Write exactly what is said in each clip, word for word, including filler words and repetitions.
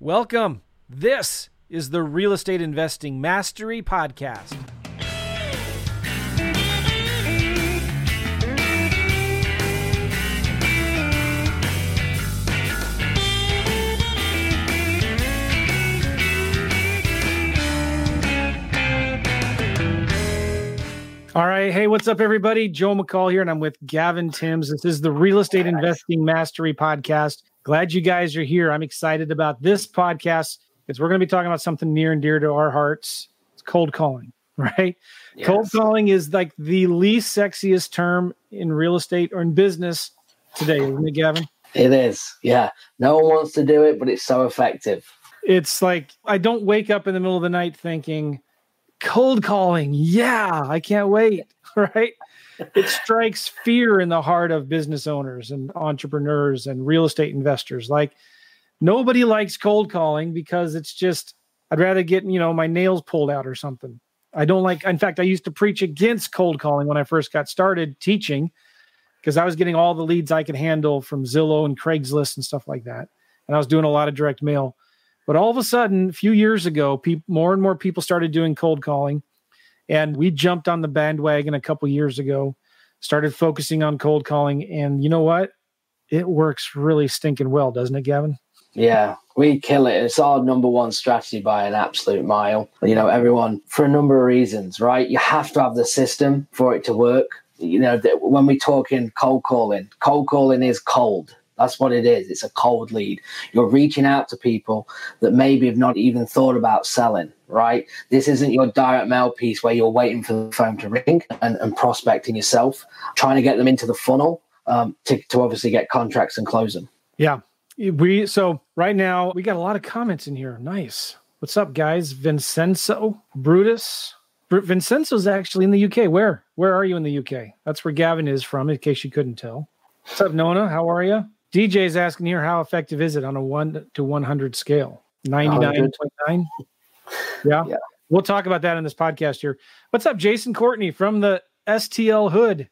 Welcome. This is the Real Estate Investing Mastery Podcast. All right. Hey, what's up, everybody? Joe McCall here, and I'm with Gavin Timms. This is the Real Estate Investing Mastery Podcast. Glad you guys are here. I'm excited about this podcast because we're going to be talking about something near and dear to our hearts. It's cold calling, right? Yes. Cold calling is like the least sexiest term in real estate or in business today, isn't it, Gavin? It is. Yeah. No one wants to do it, but it's so effective. It's like, I don't wake up in the middle of the night thinking, cold calling. Yeah, I can't wait. Right? It strikes fear in the heart of business owners and entrepreneurs and real estate investors. Like, nobody likes cold calling because it's just, I'd rather get, you know, my nails pulled out or something. I don't like, in fact, I used to preach against cold calling when I first got started teaching because I was getting all the leads I could handle from Zillow and Craigslist and stuff like that. And I was doing a lot of direct mail. But all of a sudden, a few years ago, pe- more and more people started doing cold calling, and we jumped on the bandwagon a couple years ago, started focusing on cold calling, and you know what? It works really stinking well, doesn't it, Gavin? Yeah, we kill it. It's our number one strategy by an absolute mile. You know, everyone, for a number of reasons, right? You have to have the system for it to work. You know, th- when we talk in cold calling, cold calling is cold. That's what it is. It's a cold lead. You're reaching out to people that maybe have not even thought about selling, right? This isn't your direct mail piece where you're waiting for the phone to ring and, and prospecting yourself, trying to get them into the funnel um, to, to obviously get contracts and close them. Yeah. we. So right now, we got a lot of comments in here. Nice. What's up, guys? Vincenzo, Brutus. Br- Vincenzo's actually in the U K. Where? Where are you in the U K? That's where Gavin is from, in case you couldn't tell. What's up, Nona? How are you? D J's asking here, how effective is it on a one to one hundred scale? ninety-nine point nine? Yeah. yeah. We'll talk about that in this podcast here. What's up, Jason Courtney from the S T L Hood?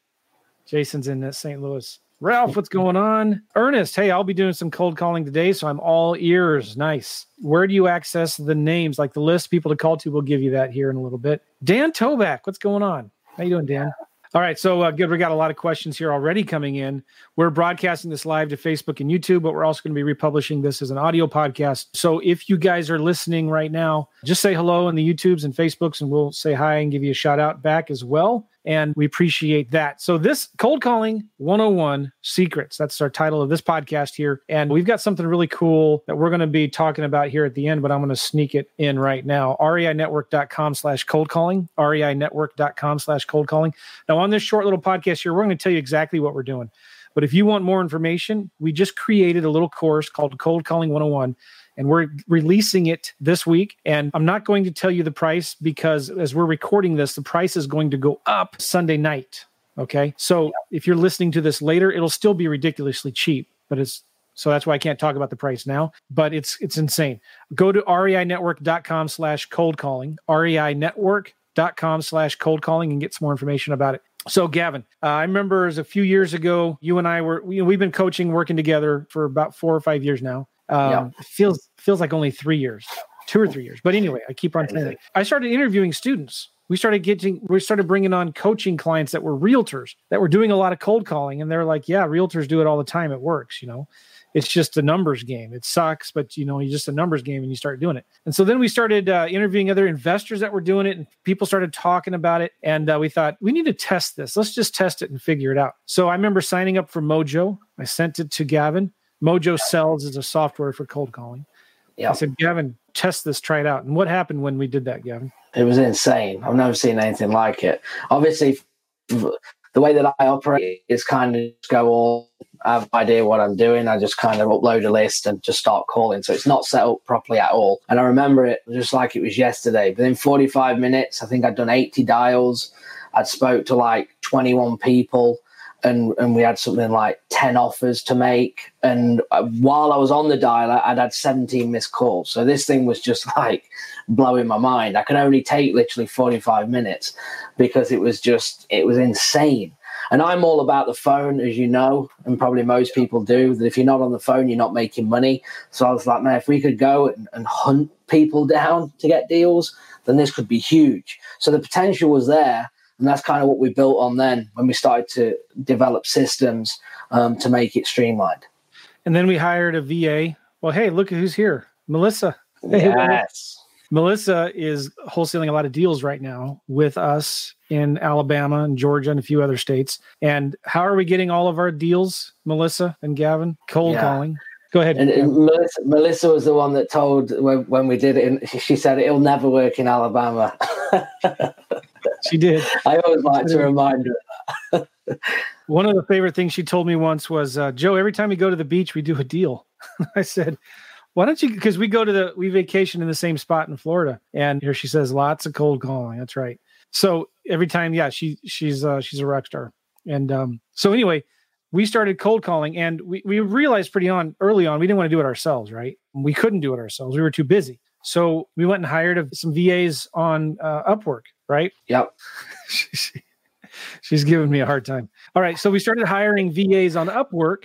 Jason's in Saint Louis. Ralph, what's going on? Ernest, hey, I'll be doing some cold calling today, so I'm all ears. Nice. Where do you access the names? Like the list of people to call to, we'll give you that here in a little bit. Dan Toback, what's going on? How you doing, Dan? All right, so uh, good. We got a lot of questions here already coming in. We're broadcasting this live to Facebook and YouTube, but we're also going to be republishing this as an audio podcast. So if you guys are listening right now, just say hello in the YouTubes and Facebooks, and we'll say hi and give you a shout out back as well. And we appreciate that. So this Cold Calling one oh one Secrets, that's our title of this podcast here. And we've got something really cool that we're going to be talking about here at the end, but I'm going to sneak it in right now. R E I network dot com slash cold calling, R E I network dot com slash cold calling. Now on this short little podcast here, we're going to tell you exactly what we're doing. But if you want more information, we just created a little course called Cold Calling one oh one. And we're releasing it this week. And I'm not going to tell you the price because as we're recording this, the price is going to go up Sunday night. Okay. So if you're listening to this later, it'll still be ridiculously cheap, but it's, so that's why I can't talk about the price now, but it's, it's insane. Go to R E I network dot com slash cold calling, R E I network dot com slash cold calling and get some more information about it. So Gavin, uh, I remember as a few years ago, you and I were, we, we've been coaching, working together for about four or five years now. Um, yeah. it feels, feels like only three years, two or three years. But anyway, I keep on saying I started interviewing students. We started getting, we started bringing on coaching clients that were realtors that were doing a lot of cold calling. And they're like, yeah, realtors do it all the time. It works. You know, it's just a numbers game. It sucks, but you know, it's just a numbers game and you start doing it. And so then we started uh, interviewing other investors that were doing it and people started talking about it. And uh, we thought we need to test this. Let's just test it and figure it out. So I remember signing up for Mojo. I sent it to Gavin. Mojo Sells is a software for cold calling. Yeah. I said, Gavin, test this, try it out. And what happened when we did that, Gavin? It was insane. I've never seen anything like it. Obviously, the way that I operate is kind of go all, I have no idea what I'm doing. I just kind of upload a list and just start calling. So it's not set up properly at all. And I remember it just like it was yesterday. Within forty-five minutes, I think I'd done eighty dials. I'd spoke to like twenty-one people. And, and we had something like ten offers to make. And while I was on the dialer, I'd had seventeen missed calls. So this thing was just like blowing my mind. I could only take literally forty-five minutes because it was just, it was insane. And I'm all about the phone, as you know, and probably most people do, that if you're not on the phone, you're not making money. So I was like, man, if we could go and, and hunt people down to get deals, then this could be huge. So the potential was there. And that's kind of what we built on then when we started to develop systems um, to make it streamlined. And then we hired a V A. Well, hey, look at who's here. Melissa. Yes. Melissa is wholesaling a lot of deals right now with us in Alabama and Georgia and a few other states. And how are we getting all of our deals, Melissa and Gavin? Cold yeah. calling. Go ahead. And, and Melissa, Melissa was the one that told when, when we did it, and she said, it'll never work in Alabama. She did. I always like to remind her of that. One of the favorite things she told me once was, uh, Joe, every time we go to the beach, we do a deal. I said, why don't you? Because we go to the, we vacation in the same spot in Florida. And here she says, lots of cold calling. That's right. So every time, yeah, she she's uh, she's a rock star. And um, so anyway, we started cold calling, and we, we realized pretty on early on, we didn't want to do it ourselves, right? We couldn't do it ourselves. We were too busy. So we went and hired some V As on uh, Upwork, right? Yep. She's giving me a hard time. All right. So we started hiring V As on Upwork,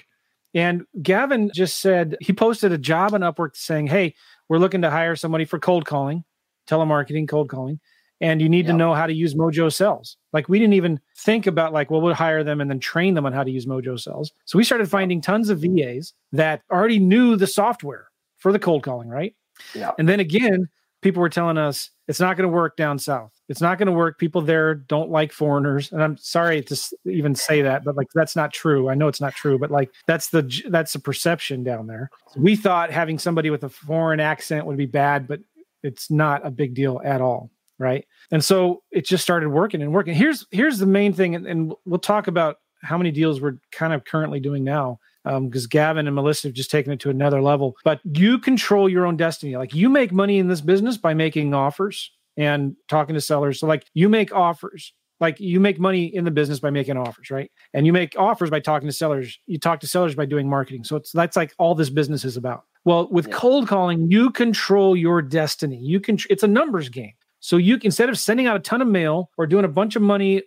and Gavin just said, he posted a job on Upwork saying, hey, we're looking to hire somebody for cold calling, telemarketing, cold calling, and you need yep. to know how to use Mojo Sells. Like, we didn't even think about like, well, we'll hire them and then train them on how to use Mojo Sells. So we started finding tons of V As that already knew the software for the cold calling, right? Yeah. And then again, people were telling us it's not going to work down south. It's not going to work. People there don't like foreigners. And I'm sorry to even say that, but like, that's not true. I know it's not true, but like, that's the, that's the perception down there. We thought having somebody with a foreign accent would be bad, but it's not a big deal at all. Right. And so it just started working and working. Here's, here's the main thing. And, and we'll talk about how many deals we're kind of currently doing now. Um, because Gavin and Melissa have just taken it to another level. But you control your own destiny. Like, you make money in this business by making offers and talking to sellers. So like, you make offers, like you make money in the business by making offers, right? And you make offers by talking to sellers. You talk to sellers by doing marketing. So it's, that's like all this business is about. Well, with yeah. cold calling, you control your destiny. You can, it's a numbers game. So you can, instead of sending out a ton of mail or doing a bunch of money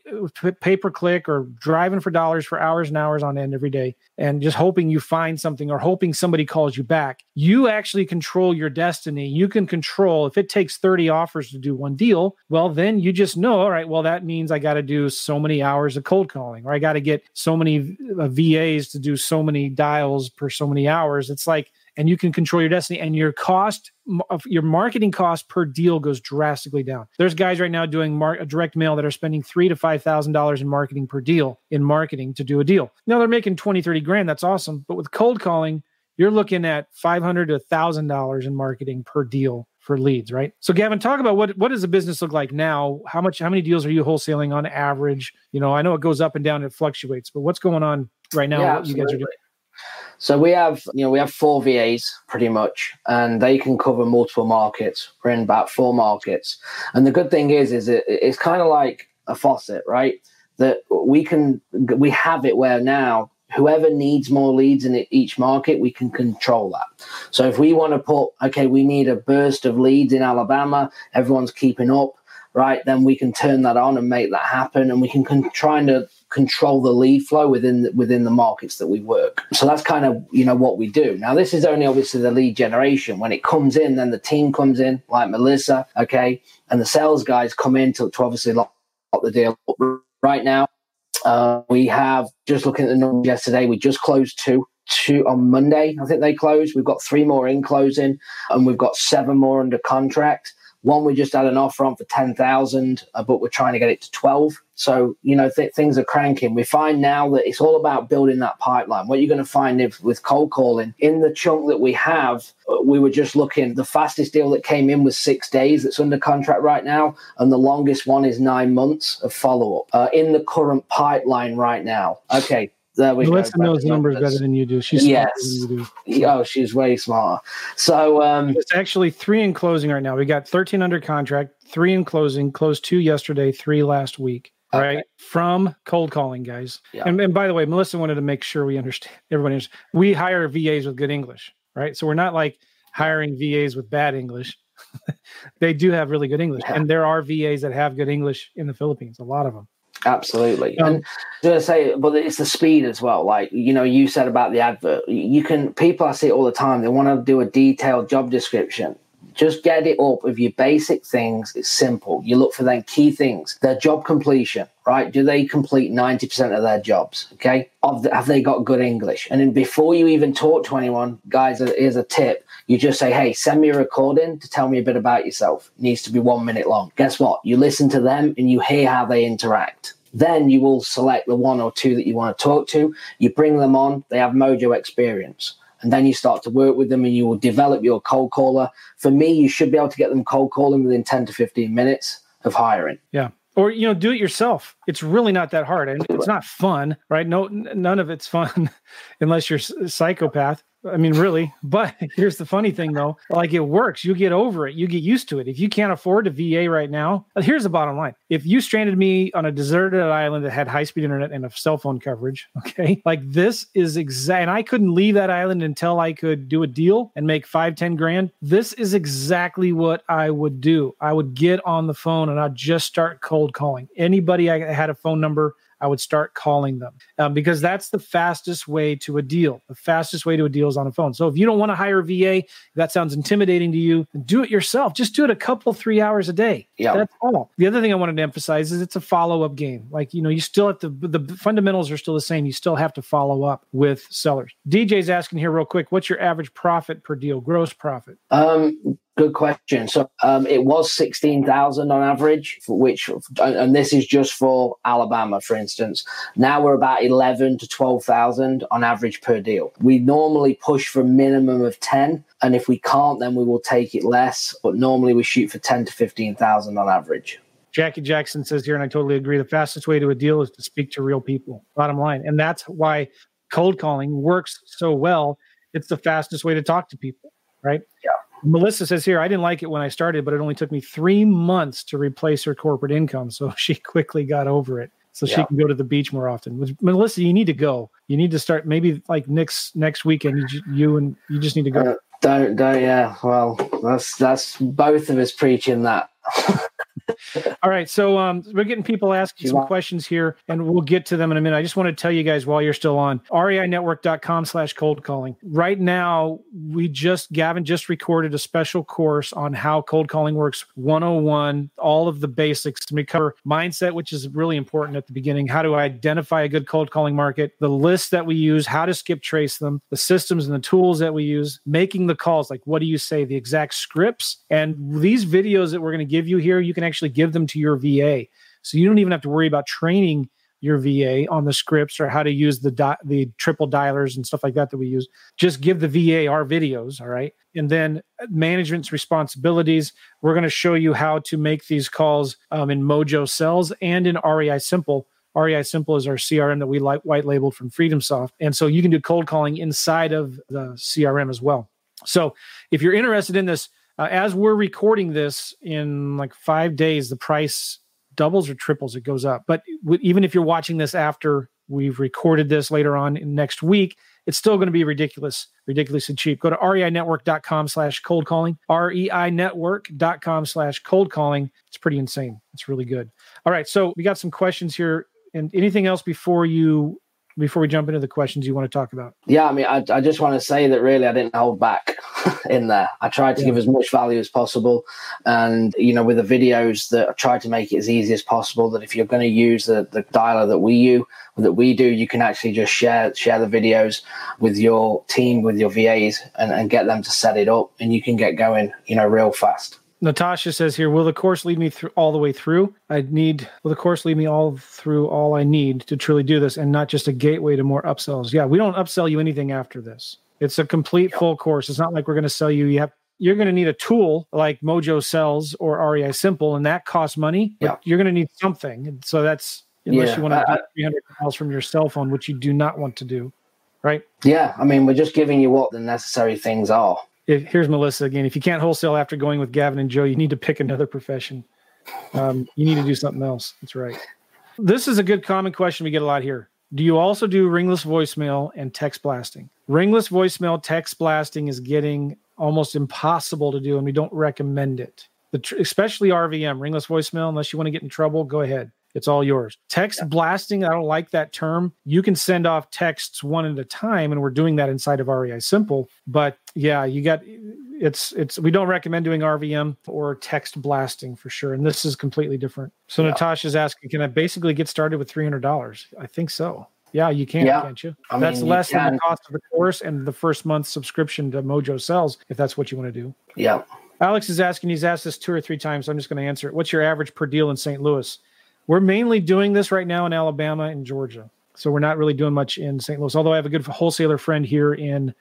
pay per click or driving for dollars for hours and hours on end every day and just hoping you find something or hoping somebody calls you back, you actually control your destiny. You can control, if it takes thirty offers to do one deal, well, then you just know, all right, well, that means I got to do so many hours of cold calling, or I got to get so many V As to do so many dials per so many hours. It's like, and you can control your destiny, and your cost of your marketing cost per deal goes drastically down. There's guys right now doing mar- direct mail that are spending three to five thousand dollars in marketing per deal in marketing to do a deal. Now they're making twenty, thirty grand. That's awesome. But with cold calling, you're looking at five hundred to a thousand dollars in marketing per deal for leads, right? So Gavin, talk about what what does the business look like now? How much? How many deals are you wholesaling on average? You know, I know it goes up and down, it fluctuates, but what's going on right now? Yeah, what you guys are doing? So we have, you know, we have four V As pretty much, and they can cover multiple markets. We're in about four markets. And the good thing is, is it, it's kind of like a faucet, right? That we can, we have it where now whoever needs more leads in each market, we can control that. So if we want to put, okay, we need a burst of leads in Alabama, everyone's keeping up, right? Then we can turn that on and make that happen. And we can con- try to control the lead flow within the, within the markets that we work. So that's kind of, you know, what we do. Now, this is only obviously the lead generation. When it comes in, then the team comes in, like Melissa, okay? And the sales guys come in to, to obviously lock, lock the deal up. Right now, uh, we have, just looking at the numbers yesterday, we just closed two. Two on Monday, I think they closed. We've got three more in closing, and we've got seven more under contract. One, we just had an offer on for ten thousand, uh, but we're trying to get it to twelve. So, you know, th- things are cranking. We find now that it's all about building that pipeline. What you're going to find if, with cold calling, in the chunk that we have, uh, we were just looking, the fastest deal that came in was six days that's under contract right now. And the longest one is nine months of follow-up uh, in the current pipeline right now. Okay. There we Melissa go. Knows numbers better than you do. She's yes. smarter than you do. Oh, she's way smarter. So um, it's actually three in closing right now. We got thirteen under contract, three in closing, closed two yesterday, three last week. All okay. right. From cold calling, guys. Yeah. And, and by the way, Melissa wanted to make sure we understand, everybody understands, we hire V As with good English, right? So we're not like hiring V As with bad English. They do have really good English. Yeah. And there are V As that have good English in the Philippines, a lot of them. Absolutely. Um, and to say, but it's the speed as well. Like, you know, you said about the advert, you can, people, I see it all the time. They want to do a detailed job description. Just get it up with your basic things. It's simple. You look for them key things, their job completion, right? Do they complete ninety percent of their jobs? Okay. Have they got good English? And then before you even talk to anyone, guys, here's a tip. You just say, hey, send me a recording to tell me a bit about yourself. It needs to be one minute long. Guess what? You listen to them and you hear how they interact. Then you will select the one or two that you want to talk to. You bring them on. They have Mojo experience. And then you start to work with them and you will develop your cold caller. For me, you should be able to get them cold calling within ten to fifteen minutes of hiring. Yeah. Or, you know, do it yourself. It's really not that hard. And it's not fun, right? No, none of it's fun unless you're a psychopath. I mean, really. But here's the funny thing, though. Like, it works. You get over it. You get used to it. If you can't afford a V A right now, here's the bottom line. If you stranded me on a deserted island that had high-speed internet and a cell phone coverage, okay, like this is exact. And I couldn't leave that island until I could do a deal and make five, ten grand. This is exactly what I would do. I would get on the phone and I'd just start cold calling. Anybody I had a phone number, I would start calling them um, because that's the fastest way to a deal. The fastest way to a deal is on a phone. So if you don't want to hire a V A, if that sounds intimidating to you, do it yourself. Just do it a couple, three hours a day. Yeah. That's all. The other thing I wanted to emphasize is it's a follow-up game. Like, you know, you still have to, the fundamentals are still the same. You still have to follow up with sellers. D J's asking here real quick, what's your average profit per deal, gross profit? Um. Good question. So um, it was sixteen thousand on average, which, and this is just for Alabama, for instance. Now we're about eleven to twelve thousand on average per deal. We normally push for a minimum of ten. And if we can't, then we will take it less. But normally we shoot for ten to fifteen thousand on average. Jackie Jackson says here, and I totally agree, the fastest way to a deal is to speak to real people, bottom line. And that's why cold calling works so well. It's the fastest way to talk to people, right? Yeah. Melissa says here, I didn't like it when I started, but it only took me three months to replace her corporate income. So she quickly got over it. So yeah. She can go to the beach more often. Which, Melissa, you need to go. You need to start maybe like next next weekend. You, you and you just need to go. Uh, don't don't yeah. Well, that's that's both of us preaching that. All right. So um, we're getting people asking some questions here, and we'll get to them in a minute. I just want to tell you guys while you're still on, REINetwork.com slash cold calling. Right now, we just, Gavin just recorded a special course on how cold calling works one oh one, all of the basics. We cover mindset, which is really important at the beginning, how to identify a good cold calling market, the lists that we use, how to skip trace them, the systems and the tools that we use, making the calls, like what do you say, the exact scripts. And these videos that we're going to give you here, you can actually actually give them to your V A. So you don't even have to worry about training your V A on the scripts or how to use the di- the triple dialers and stuff like that that we use. Just give the V A our videos, all right? And then management's responsibilities. We're going to show you how to make these calls um, in Mojo Sells and in R E I Simple. R E I Simple is our C R M that we like white labeled from FreedomSoft. And so you can do cold calling inside of the C R M as well. So if you're interested in this, Uh, as we're recording this in like five days, the price doubles or triples. It goes up. But w- even if you're watching this after we've recorded this later on in next week, it's still going to be ridiculous, ridiculously cheap. Go to REINetwork.com slash cold calling, REINetwork.com slash cold calling. It's pretty insane. It's really good. All right. So we got some questions here. And anything else before you... before we jump into the questions you want to talk about? Yeah, I mean, I, I just want to say that really I didn't hold back in there. I tried to yeah. give as much value as possible. And, you know, with the videos, that I tried to make it as easy as possible, that if you're going to use the, the dialer that we use, that we do, you can actually just share share the videos with your team, with your V As, and, and get them to set it up. And you can get going, you know, real fast. Natasha says here, will the course lead me through all the way through? I need, will the course lead me all through all I need to truly do this and not just a gateway to more upsells? Yeah, we don't upsell you anything after this. It's a complete yep. full course. It's not like we're going to sell you. You have, you're going to need a tool like Mojo Sells or R E I Simple, and that costs money. But yep. you're going to need something. And so that's, unless yeah, you want to uh, do three hundred calls from your cell phone, which you do not want to do, right? Yeah, I mean, we're just giving you what the necessary things are. If, here's Melissa again. If you can't wholesale after going with Gavin and Joe, you need to pick another profession. Um, you need to do something else. That's right. This is a good common question we get a lot here. Do you also do ringless voicemail and text blasting? Ringless voicemail text blasting is getting almost impossible to do, and we don't recommend it. The tr- especially R V M, ringless voicemail, unless you want to get in trouble, go ahead. It's all yours. Text yeah. blasting, I don't like that term. You can send off texts one at a time, and we're doing that inside of R E I Simple. But yeah, you got it's it's we don't recommend doing R V M or text blasting for sure. And this is completely different. So yeah. Natasha's asking, can I basically get started with three hundred dollars? I think so. Yeah, you can, yeah. can't you? I that's mean, less you than the cost of the course and the first month subscription to Mojo Sells, if that's what you want to do. Yeah. Alex is asking, he's asked this two or three times, so I'm just going to answer it. What's your average per deal in Saint Louis? We're mainly doing this right now in Alabama and Georgia. So we're not really doing much in Saint Louis, although I have a good wholesaler friend here in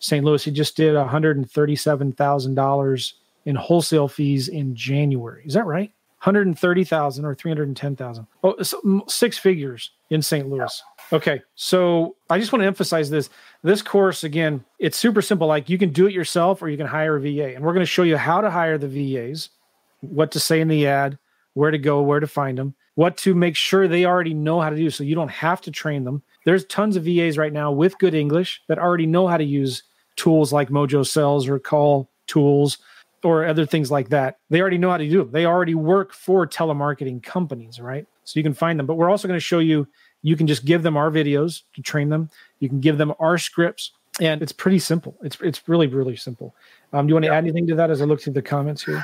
Saint Louis. He just did one hundred thirty-seven thousand dollars in wholesale fees in January. Is that right? one hundred thirty thousand or three hundred ten thousand. Oh, so six figures in Saint Louis. Yeah. Okay. So I just want to emphasize this. This course, again, it's super simple. Like you can do it yourself or you can hire a V A. And we're going to show you how to hire the V As, what to say in the ad, where to go, where to find them, what to make sure they already know how to do so you don't have to train them. There's tons of V As right now with good English that already know how to use tools like Mojo Sells or Call Tools or other things like that. They already know how to do it. They already work for telemarketing companies, right? So you can find them. But we're also going to show you, you can just give them our videos to train them. You can give them our scripts. And it's pretty simple. It's it's really, really simple. Um, do you want to yeah. add anything to that as I look through the comments here?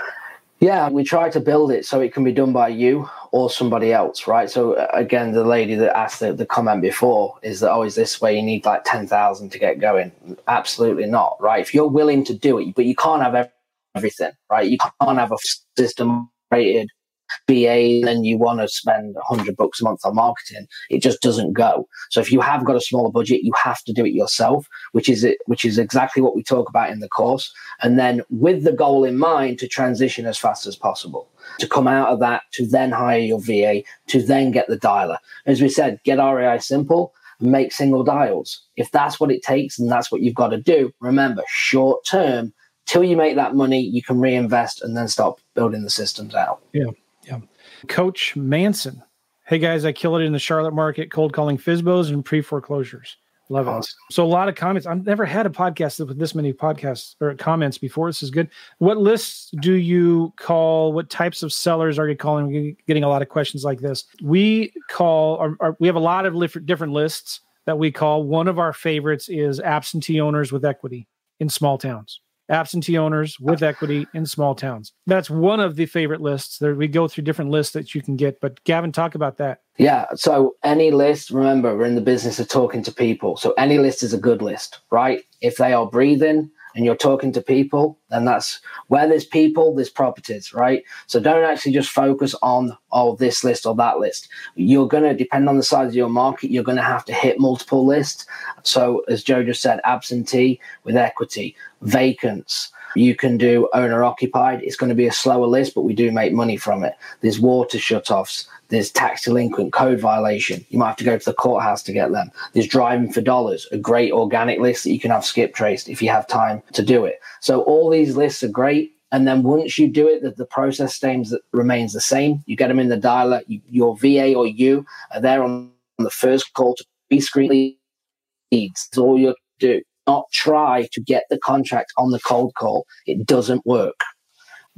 Yeah, we try to build it so it can be done by you or somebody else, right? So again, the lady that asked the, the comment before is that, oh, is this where you need like ten thousand to get going? Absolutely not, right? If you're willing to do it, but you can't have everything. Everything, right? You can't have a system rated B A and you want to spend a hundred bucks a month on marketing. It just doesn't go. So if you have got a smaller budget, you have to do it yourself, which is it, which is exactly what we talk about in the course. And then with the goal in mind to transition as fast as possible, to come out of that, to then hire your V A, to then get the dialer. As we said, get R E I Simple, make single dials. If that's what it takes and that's what you've got to do, remember, short term, till you make that money, you can reinvest and then start building the systems out. Yeah, yeah. Coach Manson. Hey, guys, I killed it in the Charlotte market, cold calling F S B Os and pre-foreclosures. Love awesome. it. So a lot of comments. I've never had a podcast with this many podcasts or comments before. This is good. What lists do you call? What types of sellers are you calling? We're getting a lot of questions like this. We call, or, or we have a lot of different lists that we call. One of our favorites is absentee owners with equity in small towns. Absentee owners with equity in small towns. That's one of the favorite lists. There, we go through different lists that you can get, but Gavin, talk about that. Yeah, so any list, remember, we're in the business of talking to people. So any list is a good list, right? If they are breathing and you're talking to people, then that's where there's people, there's properties, right? So don't actually just focus on, oh, this list or that list. You're going to, depend on the size of your market, you're going to have to hit multiple lists. So as Joe just said, absentee with equity, vacants. You can do owner-occupied. It's going to be a slower list, but we do make money from it. There's water shutoffs. There's tax delinquent, code violation. You might have to go to the courthouse to get them. There's driving for dollars, a great organic list that you can have skip traced if you have time to do it. So all these lists are great. And then once you do it, the, the process stays, remains the same. You get them in the dialer. You, your V A or you are there on, on the first call to pre-screen leads. That's all you have to do. Not try to get the contract on the cold call. It doesn't work.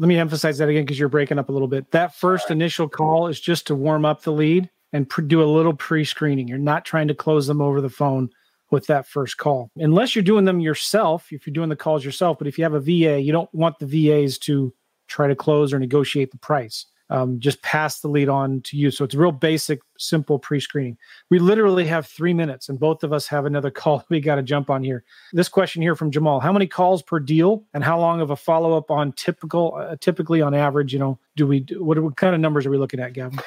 Let me emphasize that again because you're breaking up a little bit. That first initial call is just to warm up the lead and pre- do a little pre-screening. You're not trying to close them over the phone with that first call. Unless you're doing them yourself, if you're doing the calls yourself, but if you have a V A, you don't want the V As to try to close or negotiate the price. Um, just pass the lead on to you. So it's real basic, simple pre-screening. We literally have three minutes and both of us have another call we got to jump on here. This question here from Jamal, how many calls per deal and how long of a follow-up on typical, uh, typically on average, you know, do we, do, what, what kind of numbers are we looking at, Gavin?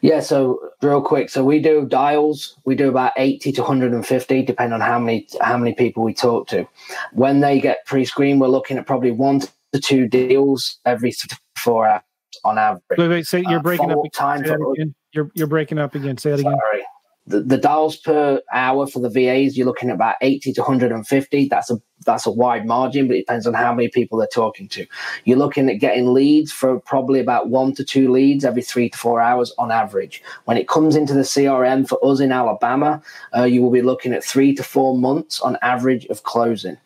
Yeah, so real quick. So we do dials. We do about eighty to one hundred fifty, depending on how many, how many people we talk to. When they get pre-screened, we're looking at probably one to two deals every four hours. On average. Wait, wait, say you're uh, breaking up time for again. You're you're breaking up again. Say that again. Sorry. The, the dials per hour for the V As, you're looking at about eighty to one hundred fifty. That's a that's a wide margin, but it depends on how many people they're talking to. You're looking at getting leads for probably about one to two leads every three to four hours on average. When it comes into the C R M for us in Alabama, uh, you will be looking at three to four months on average of closing.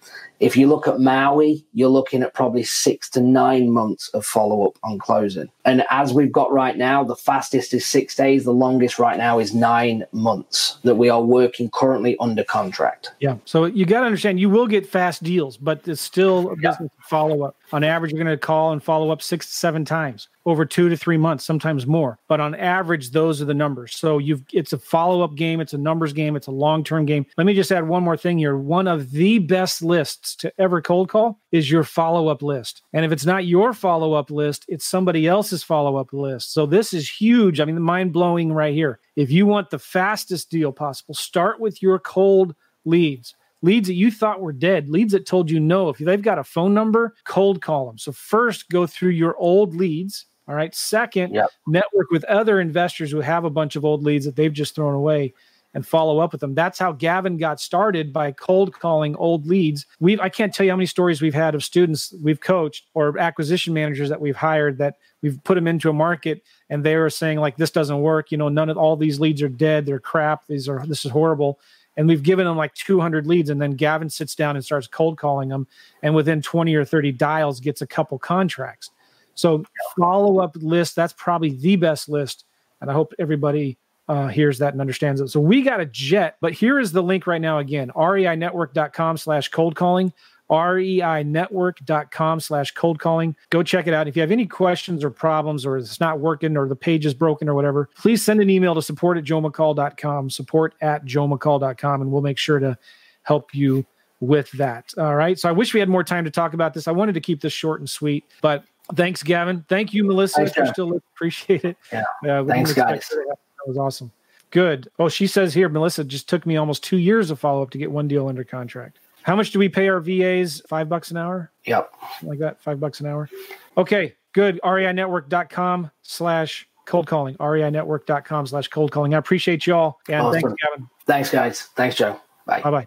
If you look at Maui, you're looking at probably six to nine months of follow-up on closing. And as we've got right now, the fastest is six days. The longest right now is nine months that we are working currently under contract. Yeah. So you got to understand, you will get fast deals, but there's still a business yeah. follow-up. On average, you're going to call and follow up six to seven times over two to three months, sometimes more. But on average, those are the numbers. So you've it's a follow-up game. It's a numbers game. It's a long-term game. Let me just add one more thing here. One of the best lists to ever cold call is your follow-up list. And if it's not your follow-up list, it's somebody else's follow-up list. So this is huge. I mean, the mind-blowing right here. If you want the fastest deal possible, start with your cold leads. Leads that you thought were dead, leads that told you no. If they've got a phone number, cold call them. So first, go through your old leads. All right. Second, yep. network with other investors who have a bunch of old leads that they've just thrown away and follow up with them. That's how Gavin got started, by cold calling old leads. We've I can't tell you how many stories we've had of students we've coached or acquisition managers that we've hired that we've put them into a market and they were saying, like, this doesn't work. You know, none of all these leads are dead. They're crap. These are this is horrible. And we've given them like two hundred leads. And then Gavin sits down and starts cold calling them. And within twenty or thirty dials, gets a couple contracts. So follow-up list, that's probably the best list. And I hope everybody uh, hears that and understands it. So we got a jet. But here is the link right now again, R E I network dot com slash cold calling. R E I network dot com slash cold calling. Go check it out. If you have any questions or problems, or it's not working, or the page is broken or whatever, please send an email to support at joe mccall dot com, support at joe mccall dot com, and we'll make sure to help you with that. All right. So I wish we had more time to talk about this. I wanted to keep this short and sweet, but thanks, Gavin. Thank you, Melissa. Thanks, for Jeff. Still appreciate it. Yeah. Uh, thanks, guys. That was awesome. Good. Oh, she says here, Melissa, just took me almost two years of follow-up to get one deal under contract. How much do we pay our V As? Five bucks an hour? Yep. Something like that, five bucks an hour. Okay, good. R E I network dot com slash cold calling. R E I network dot com slash cold calling. I appreciate y'all. And awesome. Thanks, Gavin. Thanks, guys. Thanks, Joe. Bye. Bye-bye.